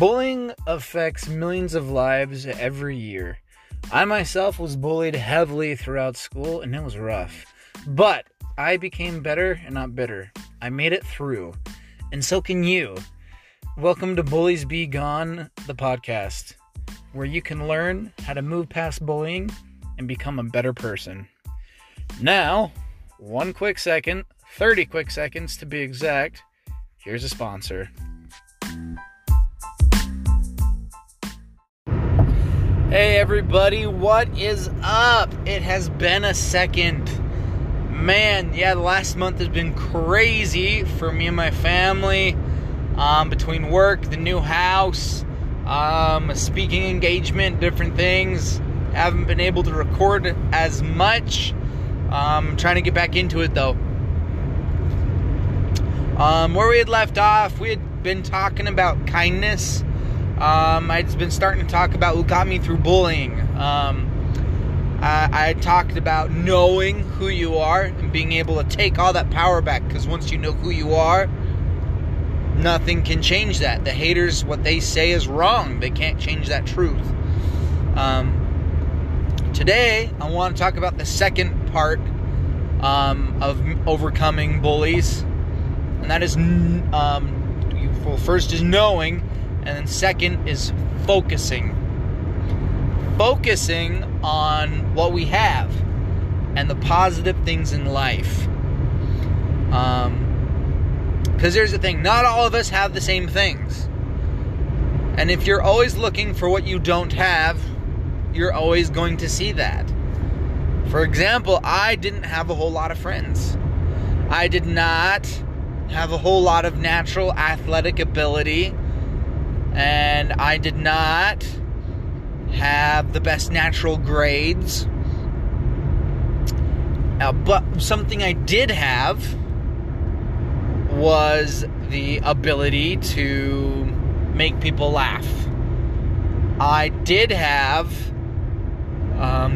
Bullying affects millions of lives every year. I myself was bullied heavily throughout school, and it was rough. But I became better and not bitter. I made it through, and so can you. Welcome to Bullies Be Gone, the podcast, where you can learn how to move past bullying and become a better person. Now, 30 quick seconds to be exact, here's a sponsor. Hey everybody, what is up? It has been a second. Man, yeah, the last month has been crazy for me and my family. Between work, the new house, a speaking engagement, different things. Haven't been able to record as much. Trying to get back into it though. Where we had left off, we had been talking about kindness. I'd been starting to talk about who got me through bullying. I talked about knowing who you are and being able to take all that power back, because once you know who you are, nothing can change that. The haters, what they say is wrong. They can't change that truth. Today, I want to talk about the second part of overcoming bullies, and that is, first is knowing. And then second is focusing. Focusing on what we have and the positive things in life. Because here's the thing, not all of us have the same things. And if you're always looking for what you don't have, you're always going to see that. For example, I didn't have a whole lot of friends. I did not have a whole lot of natural athletic ability. And I did not have the best natural grades. But something I did have was the ability to make people laugh. I did have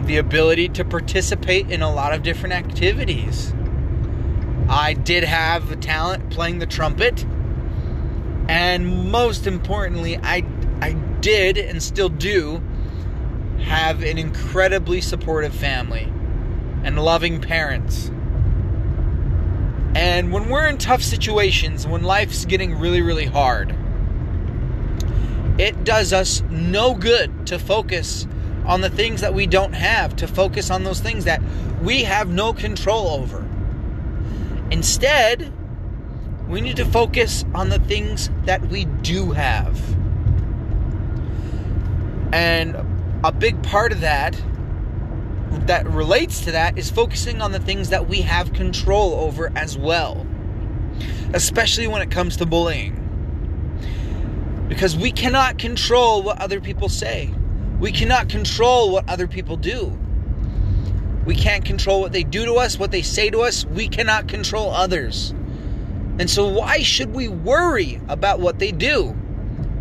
the ability to participate in a lot of different activities. I did have the talent playing the trumpet. And most importantly, I did and still do have an incredibly supportive family and loving parents. And when we're in tough situations, when life's getting really, really hard, it does us no good to focus on the things that we don't have, to focus on those things that we have no control over. Instead, we need to focus on the things that we do have. And a big part of that relates to that is focusing on the things that we have control over as well. Especially when it comes to bullying. Because we cannot control what other people say. We cannot control what other people do. We can't control what they do to us, what they say to us. We cannot control others. And so why should we worry about what they do?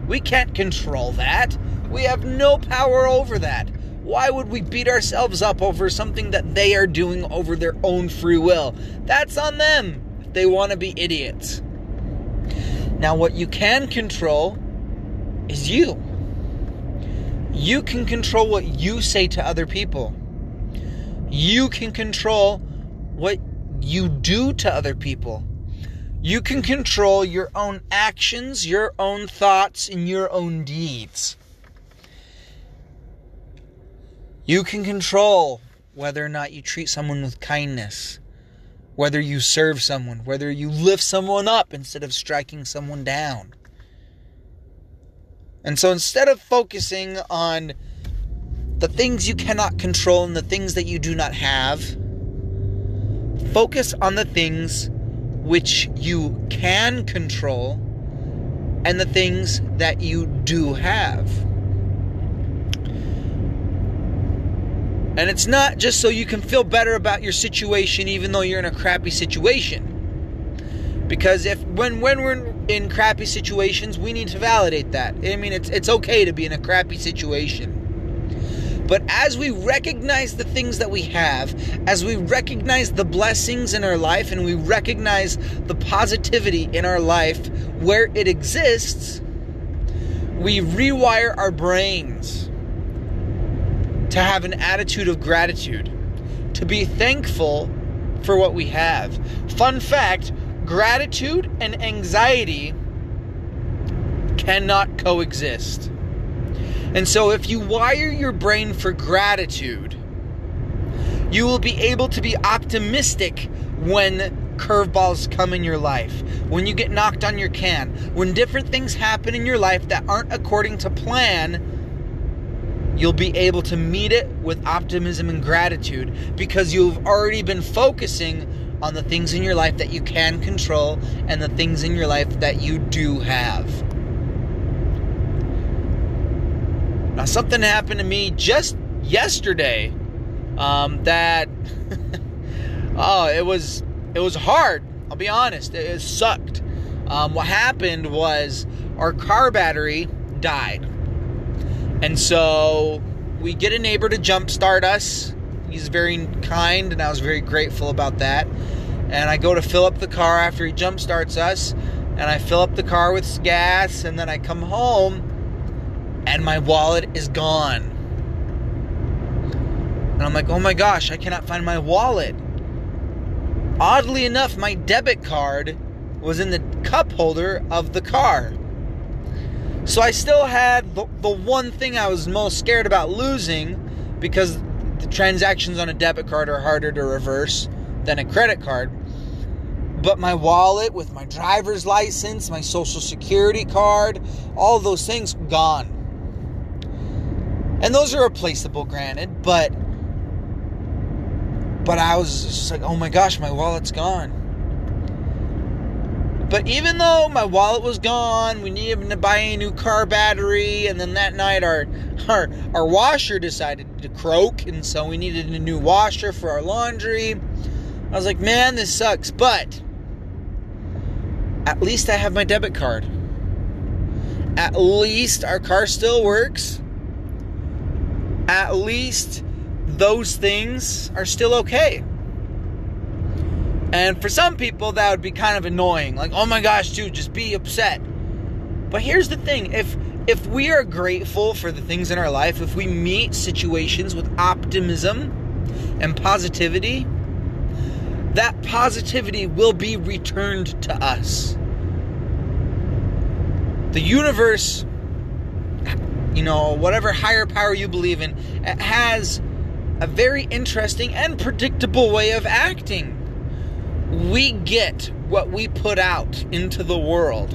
We can't control that. We have no power over that. Why would we beat ourselves up over something that they are doing over their own free will? That's on them if they want to be idiots. Now, what you can control is you. You can control what you say to other people. You can control what you do to other people. You can control your own actions, your own thoughts, and your own deeds. You can control whether or not you treat someone with kindness, whether you serve someone, whether you lift someone up instead of striking someone down. And so instead of focusing on the things you cannot control and the things that you do not have, focus on the things which you can control, and the things that you do have. And it's not just so you can feel better about your situation, even though you're in a crappy situation. Because when we're in crappy situations, we need to validate that. I mean, it's okay to be in a crappy situation. But as we recognize the things that we have, as we recognize the blessings in our life, and we recognize the positivity in our life where it exists, we rewire our brains to have an attitude of gratitude, to be thankful for what we have. Fun fact, gratitude and anxiety cannot coexist. And so if you wire your brain for gratitude, you will be able to be optimistic when curveballs come in your life, when you get knocked on your can, when different things happen in your life that aren't according to plan. You'll be able to meet it with optimism and gratitude because you've already been focusing on the things in your life that you can control and the things in your life that you do have. Now, something happened to me just yesterday that it was hard. I'll be honest. It sucked. What happened was our car battery died. And so we get a neighbor to jumpstart us. He's very kind, and I was very grateful about that. And I go to fill up the car after he jumpstarts us, and I fill up the car with gas, and then I come home, and my wallet is gone. And I'm like, oh my gosh, I cannot find my wallet. Oddly enough, my debit card was in the cup holder of the car. So I still had the one thing I was most scared about losing, because the transactions on a debit card are harder to reverse than a credit card. But my wallet with my driver's license, my social security card, all those things gone. And those are replaceable, granted, but I was just like, oh my gosh, my wallet's gone. But even though my wallet was gone, we needed to buy a new car battery. And then that night our washer decided to croak. And so we needed a new washer for our laundry. I was like, man, this sucks. But at least I have my debit card. At least our car still works. At least those things are still okay. And for some people, that would be kind of annoying. Like, oh my gosh, dude, just be upset. But here's the thing. If we are grateful for the things in our life, if we meet situations with optimism and positivity, that positivity will be returned to us. The universe, whatever higher power you believe in, it has a very interesting and predictable way of acting. We get what we put out into the world.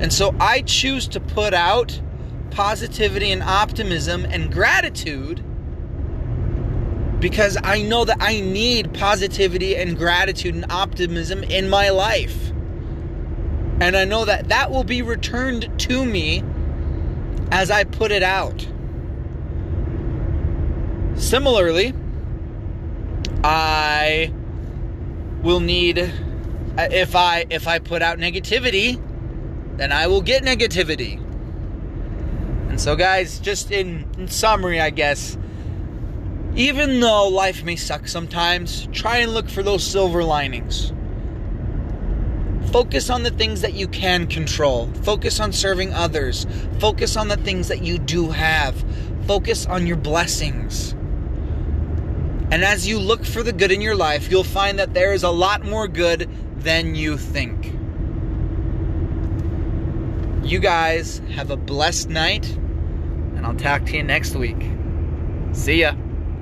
And so I choose to put out positivity and optimism and gratitude because I know that I need positivity and gratitude and optimism in my life. And I know that that will be returned to me as I put it out. Similarly, I will need, if I put out negativity, then I will get negativity. And so guys, just in summary, I guess, even though life may suck sometimes, try and look for those silver linings. Focus on the things that you can control. Focus on serving others. Focus on the things that you do have. Focus on your blessings. And as you look for the good in your life, you'll find that there is a lot more good than you think. You guys have a blessed night, and I'll talk to you next week. See ya.